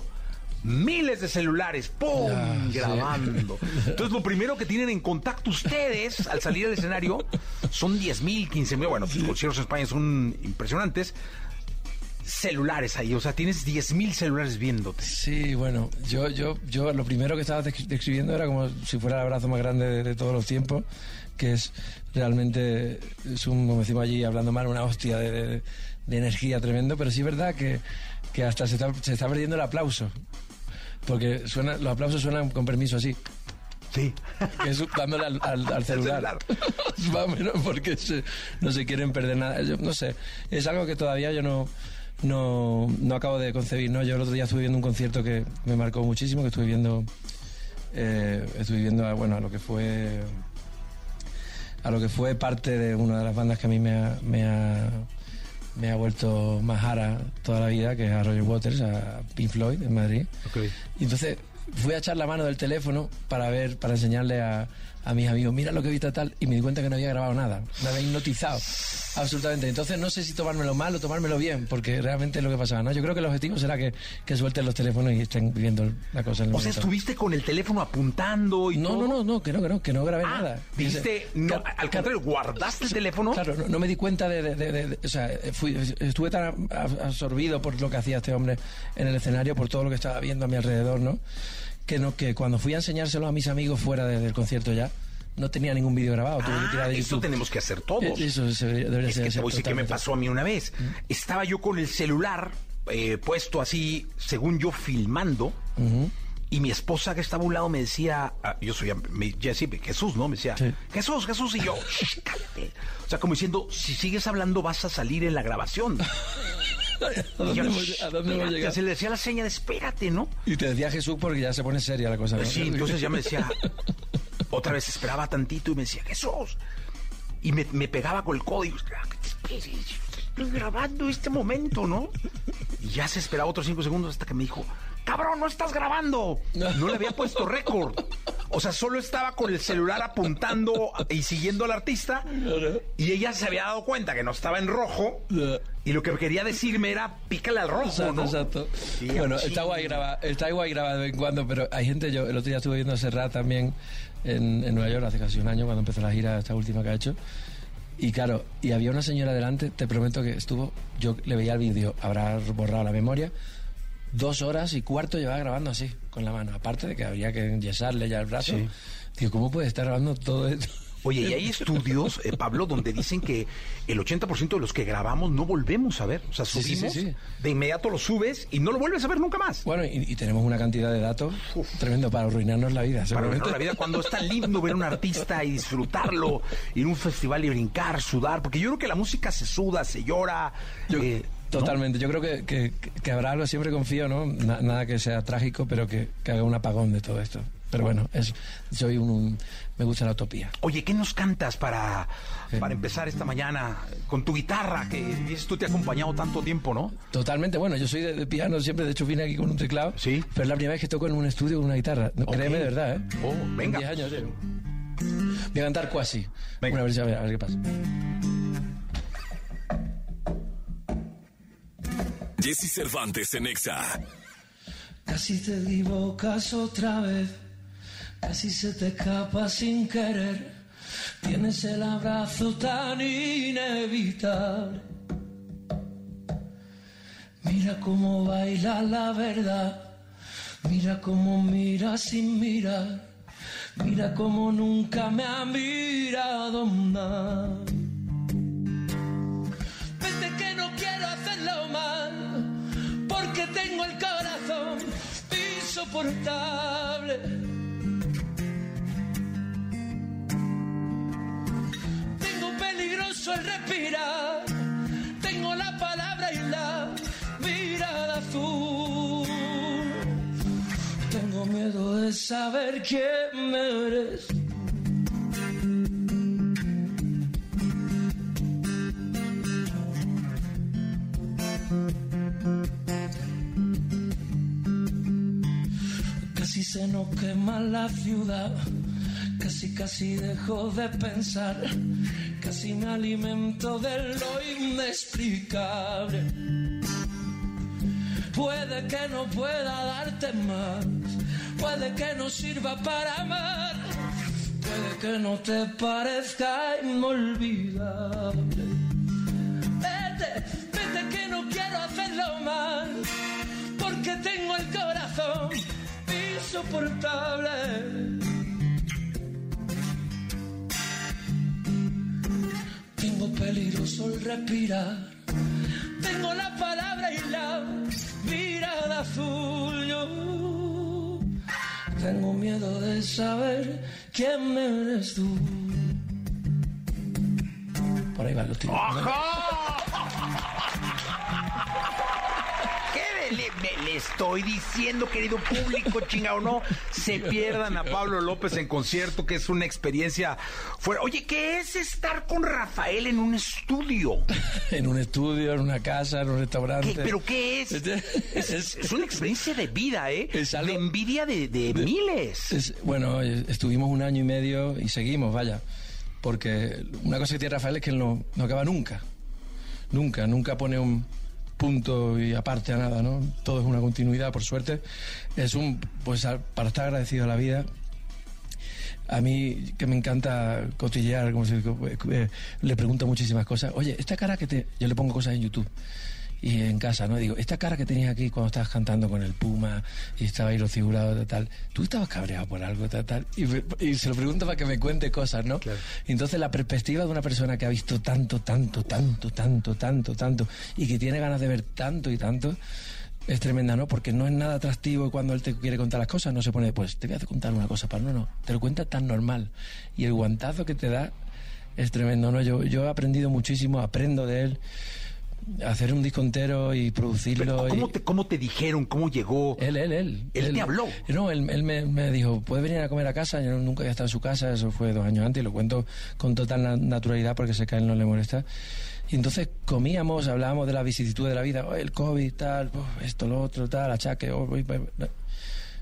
miles de celulares, ¡pum!, ah, grabando. Sí. Entonces lo primero que tienen en contacto ustedes al salir del escenario son diez mil, quince mil, bueno, sí. Los conciertos en España son impresionantes, celulares ahí, o sea, tienes diez mil celulares viéndote. Sí, bueno, yo yo yo lo primero que estaba describiendo era como si fuera el abrazo más grande de, de todos los tiempos, que es realmente, es un, como decimos allí hablando mal, una hostia de, de, de energía tremendo, pero sí es verdad que, que hasta se está, se está perdiendo el aplauso, porque suena, los aplausos suenan con permiso así. Sí. Que es dándole al, al, al celular. Más o menos porque se, no se quieren perder nada. Yo no sé, es algo que todavía yo no... No, no acabo de concebir, ¿no? Yo el otro día estuve viendo un concierto que me marcó muchísimo, que estuve viendo, eh, estuve viendo a, bueno, a lo que fue, a lo que fue parte de una de las bandas que a mí me ha, me ha, me ha vuelto majara toda la vida, que es a Roger Waters, a Pink Floyd en Madrid. Okay. Y entonces fui a echar la mano del teléfono para ver, para enseñarle a, a mis amigos, mira lo que he visto tal, y me di cuenta que no había grabado nada, me había hipnotizado absolutamente. Entonces no sé si tomármelo mal o tomármelo bien, porque realmente es lo que pasaba, ¿no? Yo creo que el objetivo será que, que suelten los teléfonos y estén viendo la cosa en el momento. O sea, estuviste con el teléfono apuntando y no, todo. No, no, no, que no, que no, que no grabé ah, nada. Dijiste, no, al contrario, guardaste el teléfono. Claro, no, no me di cuenta de, de, de, de, de o sea, fui, estuve tan absorbido por lo que hacía este hombre en el escenario, por todo lo que estaba viendo a mi alrededor, ¿no? Que, no, que cuando fui a enseñárselo a mis amigos fuera de, del concierto ya, no tenía ningún vídeo grabado. Ah, tuve que tirar de eso. Tenemos que hacer todos. Eso se debería es ser. Es que te voy a decir que me pasó a mí una vez. ¿Mm? Estaba yo con el celular eh, puesto así, según yo, filmando. Uh-huh. Y mi esposa que estaba a un lado me decía, ah, yo soy Jessie, Jesús, ¿no? Me decía, sí. Jesús, Jesús. Y yo, shh, cállate. O sea, como diciendo, si sigues hablando vas a salir en la grabación. ¿A dónde, yo, voy, ¿a dónde voy a llegar? Se le decía la seña de espérate, ¿no? Y te decía Jesús porque ya se pone seria la cosa, ¿no? Sí, entonces ya me decía, otra vez esperaba tantito y me decía Jesús. Y me, me pegaba con el código. Estoy grabando este momento, ¿no? Y ya se esperaba otros cinco segundos hasta que me dijo, cabrón, no estás grabando. No le había puesto récord. O sea, solo estaba con el celular apuntando y siguiendo al artista. Y ella se había dado cuenta que no estaba en rojo. Y lo que quería decirme era, pícale al rojo, exacto, ¿no? Exacto. Sí, bueno, sí. Está guay grabado, está guay grabado de vez en cuando, pero hay gente, yo el otro día estuve viendo a Serrat también en, en Nueva York hace casi un año, cuando empezó la gira esta última que ha hecho. Y claro, y había una señora delante, te prometo que estuvo, yo le veía el vídeo, habrá borrado la memoria, dos horas y cuarto llevaba grabando así, con la mano, aparte de que habría que enyesarle ya el brazo. Sí. Digo, ¿cómo puede estar grabando todo esto? Oye, y hay estudios, eh, Pablo, donde dicen que el ochenta por ciento de los que grabamos no volvemos a ver. O sea, subimos, sí, sí, sí, sí. de inmediato lo subes y no lo vuelves a ver nunca más. Bueno, y, y tenemos una cantidad de datos Uf. tremendo para arruinarnos la vida. Para arruinarnos la vida, cuando está lindo ver a un artista y disfrutarlo, ir a un festival y brincar, sudar. Porque yo creo que la música se suda, se llora. Yo, eh, totalmente. ¿No? Yo creo que, que, que habrá algo, siempre confío, ¿no? Na, nada que sea trágico, pero que, que haga un apagón de todo esto. Pero bueno, es, soy un, un... me gusta la utopía. Oye, ¿qué nos cantas para, para empezar esta mañana con tu guitarra? Que dices, tú te ha acompañado tanto tiempo, ¿no? Totalmente. Bueno, yo soy de, de piano, siempre, de hecho, vine aquí con un teclado. Sí. Pero es la primera vez que toco en un estudio con una guitarra. Okay. Créeme, de verdad, ¿eh? Oh, venga. diez años, ¿eh? Voy a cantar Quasi. Venga. Una versión, a ver, a ver qué pasa. Jessie Cervantes en Nexa. Casi te equivocas otra vez, casi se te escapa sin querer, tienes el abrazo tan inevitable. Mira cómo baila la verdad, mira cómo mira sin mirar, mira cómo nunca me ha mirado más. Vete que no quiero hacerlo mal, porque tengo el corazón insoportable. Tengo peligroso el respirar, tengo la palabra y la mirada azul. Tengo miedo de saber quién eres. Casi se nos quema la ciudad, casi casi dejo de pensar, casi me alimento de lo inexplicable. Puede que no pueda darte más, puede que no sirva para amar, puede que no te parezca inolvidable. Vete, vete que no quiero hacerlo mal, porque tengo el corazón insoportable. Tengo peligroso el respirar, tengo la palabra y la mirada azul. Yo tengo miedo de saber quién eres tú. Por ahí van los tiros. Le, me, le estoy diciendo, querido público, chingado, no se pierdan a Pablo López en concierto, que es una experiencia fuera. Oye, ¿qué es estar con Rafael en un estudio? En un estudio, en una casa, en un restaurante. ¿Qué, ¿Pero qué es? Es, es? Es una experiencia de vida, ¿eh? Es algo, de envidia de, de, de miles. Es, bueno, estuvimos un año y medio y seguimos, vaya. Porque una cosa que tiene Rafael es que él no, no acaba nunca. Nunca, nunca pone un punto y aparte a nada, ¿no? Todo es una continuidad, por suerte. Es un, pues, para estar agradecido a la vida. A mí, que me encanta cotillear, como se dice, le pregunto muchísimas cosas. Oye, esta cara que te... Yo le pongo cosas en YouTube y en casa, ¿no? Digo, esta cara que tenías aquí cuando estabas cantando con el Puma y estaba ahí lo figurado, tal, tú estabas cabreado por algo, tal, tal. Y, me, y se lo pregunto para que me cuente cosas, ¿no? Claro. Entonces, la perspectiva de una persona que ha visto tanto, tanto, tanto, tanto, tanto, tanto, y que tiene ganas de ver tanto y tanto, es tremenda, ¿no? Porque no es nada atractivo cuando él te quiere contar las cosas, no se pone, pues, te voy a contar una cosa, para no, no, te lo cuenta tan normal. Y el guantazo que te da es tremendo, ¿no? Yo, yo he aprendido muchísimo, aprendo de él. Hacer un disco entero y producirlo. Pero, ¿cómo, y... Te, ¿Cómo te dijeron? ¿Cómo llegó? Él, él, él. ¿Él, él te habló? No, él, él me, me dijo, ¿puedes venir a comer a casa? Yo nunca había estado en su casa, eso fue dos años antes, y lo cuento con total naturalidad porque sé que a él no le molesta. Y entonces comíamos, hablábamos de la vicisitud de la vida, oh, el COVID, tal, oh, esto, lo otro, tal, achaque. Oh, oh, oh.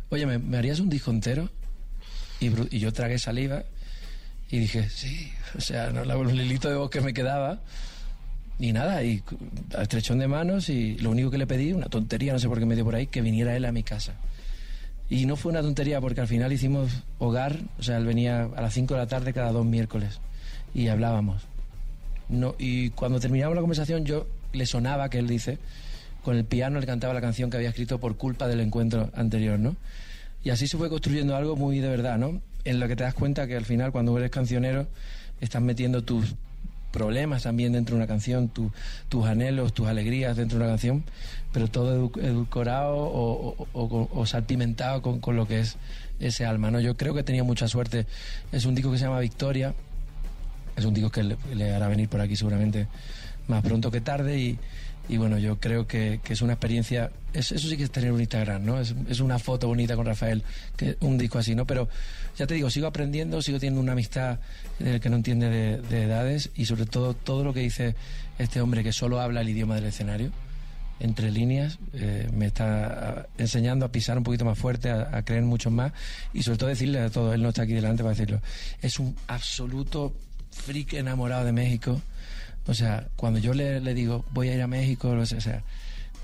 Oye, ¿me, ¿me harías un disco entero? Y, y yo tragué saliva y dije, sí, o sea, no, la, el hilito de voz que me quedaba. Y nada, y estrechón de manos, y lo único que le pedí, una tontería, no sé por qué me dio por ahí, que viniera él a mi casa. Y no fue una tontería, porque al final hicimos hogar, o sea, él venía a las cinco de la tarde cada dos miércoles, y hablábamos. no, y cuando terminamos la conversación yo le sonaba, que él dice, con el piano le cantaba la canción que había escrito por culpa del encuentro anterior, ¿no? Y así se fue construyendo algo muy de verdad, ¿no? En lo que te das cuenta que al final, cuando eres cancionero, estás metiendo tus problemas también dentro de una canción, tu, tus anhelos, tus alegrías dentro de una canción, pero todo edulcorado o, o, o, o salpimentado con, con lo que es ese alma, ¿no? Yo creo que tenía mucha suerte. Es un disco que se llama Victoria, es un disco que le, le hará venir por aquí seguramente más pronto que tarde, y, y bueno, yo creo que, que es una experiencia, es, eso sí que es tener un Instagram, ¿no? Es, es una foto bonita con Rafael, que un disco así, ¿no? Pero ya te digo, sigo aprendiendo, sigo teniendo una amistad del que no entiende de, de edades, y sobre todo todo lo que dice este hombre que solo habla el idioma del escenario, entre líneas, eh, me está enseñando a pisar un poquito más fuerte, a, a creer mucho más, y sobre todo decirle a todos, él no está aquí delante para decirlo, es un absoluto freak enamorado de México. O sea, cuando yo le, le digo, voy a ir a México, o sea, o sea,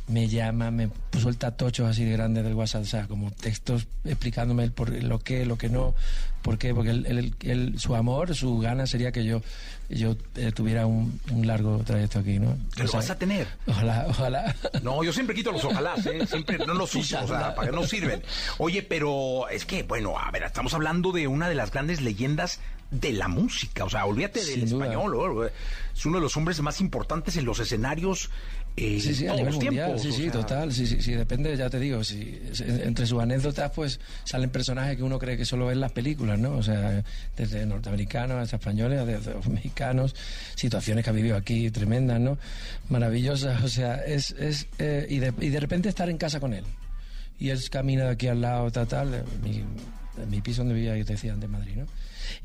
me llama, me suelta tochos así de grandes del WhatsApp, o sea, como textos explicándome el por, lo que, lo que no, por qué, porque él, él, él, su amor, su gana sería que yo, yo eh, tuviera un, un largo trayecto aquí, ¿no? ¿Te lo sea, vas a tener? Ojalá, ojalá. No, yo siempre quito los ojalás, ¿eh? Siempre no los uso, o sea, para que no sirven. Oye, pero es que, bueno, a ver, estamos hablando de una de las grandes leyendas de la música, o sea, olvídate del español, es uno de los hombres más importantes en los escenarios eh, sí, sí, todos los tiempos. Sí, sí, sea... total, sí, sí, sí, depende, ya te digo, si, entre sus anécdotas pues salen personajes que uno cree que solo ven las películas, ¿no? O sea, desde norteamericanos hasta españoles, desde los mexicanos, situaciones que ha vivido aquí tremendas, ¿no? Maravillosas, o sea, es, es eh, y, de, y de repente estar en casa con él, y él camina de aquí al lado, tal, tal, mi, mi piso donde vivía, yo te decía, de Madrid, ¿no?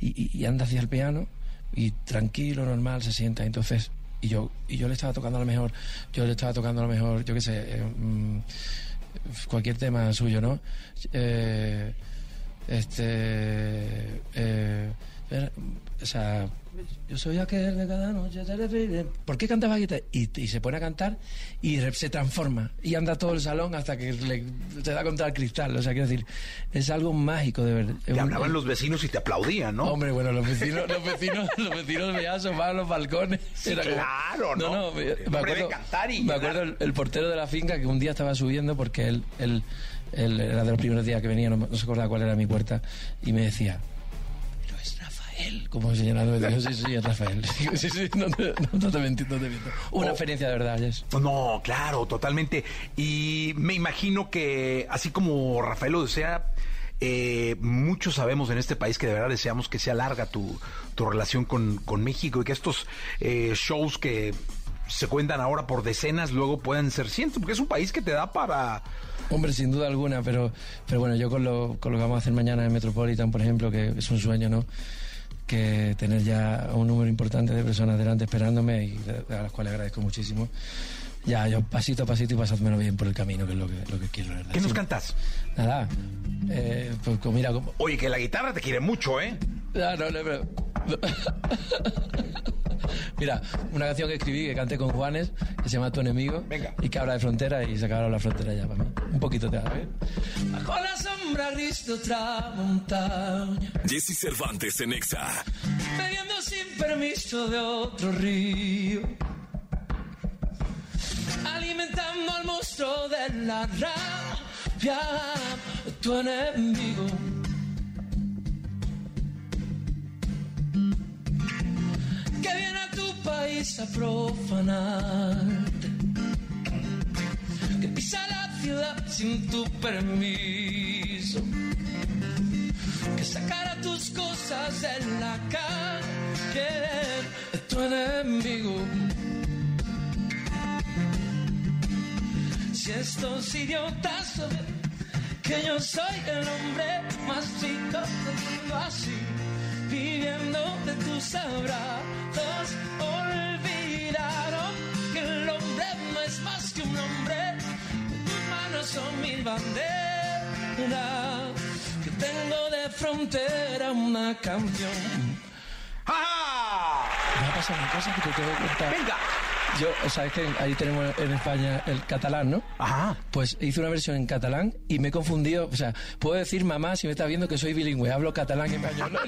Y, y anda hacia el piano y tranquilo, normal, se sienta. Entonces, y yo, y yo le estaba tocando a lo mejor, yo le estaba tocando a lo mejor, yo qué sé, eh, mmm, cualquier tema suyo, ¿no? Eh, este, eh, era, o sea, yo soy aquel de cada noche. ¿Por qué cantaba guitarra? Y, y se pone a cantar y se transforma y anda todo el salón hasta que le, se da contra el cristal. O sea, quiero decir, es algo mágico de ver. Te hablaban los vecinos y te aplaudían, ¿no? Hombre, bueno, los vecinos, los vecinos, los vecinos me asomaban a los balcones. Era como, claro, ¿no? No, no, me, me acuerdo, cantar y me acuerdo el, el portero de la finca que un día estaba subiendo porque él, él, él era de los primeros días que venía, no, no se acordaba cuál era mi puerta, y me decía, pero es Rafa. Él, como señalado, dijo, sí, sí, es Rafael. Sí, sí, no te, no te miento, no te miento. Una experiencia oh, de verdad, Jess. No, claro, totalmente. Y me imagino que, así como Rafael lo desea, eh, muchos sabemos en este país que de verdad deseamos que sea larga tu, tu relación con, con México, y que estos eh, shows que se cuentan ahora por decenas luego puedan ser cientos, porque es un país que te da para... Hombre, sin duda alguna, pero, pero bueno, yo con lo, con lo que vamos a hacer mañana en Metropolitan, por ejemplo, que es un sueño, ¿no?, que tener ya un número importante de personas delante esperándome, y a las cuales agradezco muchísimo. Ya, yo pasito a pasito y pasádmelo bien por el camino, que es lo que, lo que quiero, la verdad. ¿Qué nos sí. cantas? Nada, eh, pues mira... Como... Oye, que la guitarra te quiere mucho, ¿eh? Ah, no, no, pero... Mira, una canción que escribí, que canté con Juanes, que se llama Tu Enemigo. Venga. Y que habla de frontera, y se acabó la frontera ya para mí. Un poquito te va a ver. Bajo la sombra gris de otra montaña, Jessie Cervantes en Nexa. Bebiendo sin permiso de otro río, alimentando al monstruo de la rabia, tu enemigo. Que viene a tu país a profanarte, que pisa la ciudad sin tu permiso, que sacará tus cosas de la calle, tu enemigo. Si estos idiotas saben que yo soy el hombre más rico del mundo, así viviendo de tus abrazos, olvidaron que el hombre no es más que un hombre. Tus manos son mil banderas, que tengo de frontera una canción. ¡Ah! Me va a pasar una cosa que te tengo que contar. ¡Venga! Yo, o sea, es que ahí tenemos en España el catalán, ¿no? Ajá. Pues hice una versión en catalán y me he confundido. O sea, puedo decir, mamá, si me estás viendo, que soy bilingüe, hablo catalán y español.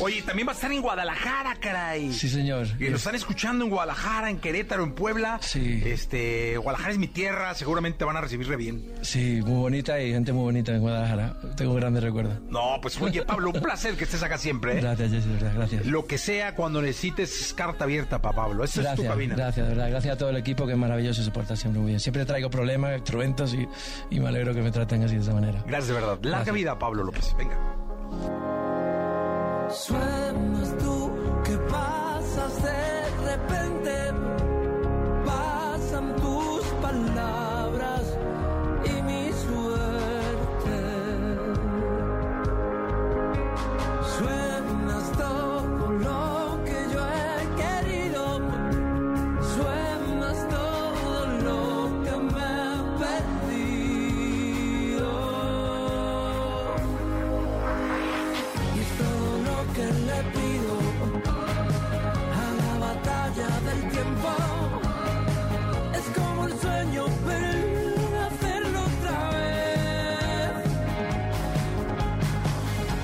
Oye, también va a estar en Guadalajara, caray. Sí, señor. Y es... lo están escuchando en Guadalajara, en Querétaro, en Puebla. Sí. Este, Guadalajara es mi tierra, seguramente te van a recibirle bien. Sí, muy bonita y gente muy bonita en Guadalajara. Tengo grandes recuerdos. No, pues oye, Pablo, un placer que estés acá siempre, ¿eh? Gracias, Jessie, verdad, gracias. Lo que sea, cuando necesites, es carta abierta para Pablo. Esa gracias, es tu cabina. Gracias, verdad, gracias a todo el equipo que es maravilloso, se porta siempre muy bien. Siempre traigo problemas, truentos y, y me alegro que me traten así de esa manera. Gracias, de verdad. Larga gracias. Vida, Pablo López. Venga. Suenas tú que pasas de repente, pasan tus palabras y mi suerte. Suenas todo lo que yo he querido, suenas todo lo que me he perdido. Y es todo lo que le pido a la batalla del tiempo. Es como el sueño pero hacerlo otra vez.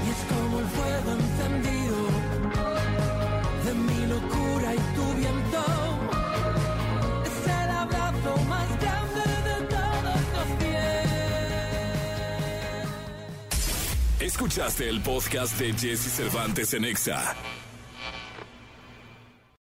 Y es como el fuego encendido de mi locura y tu viento. Es el abrazo más grande de todos los días. Escuchaste el podcast de Jessie Cervantes en Nexa.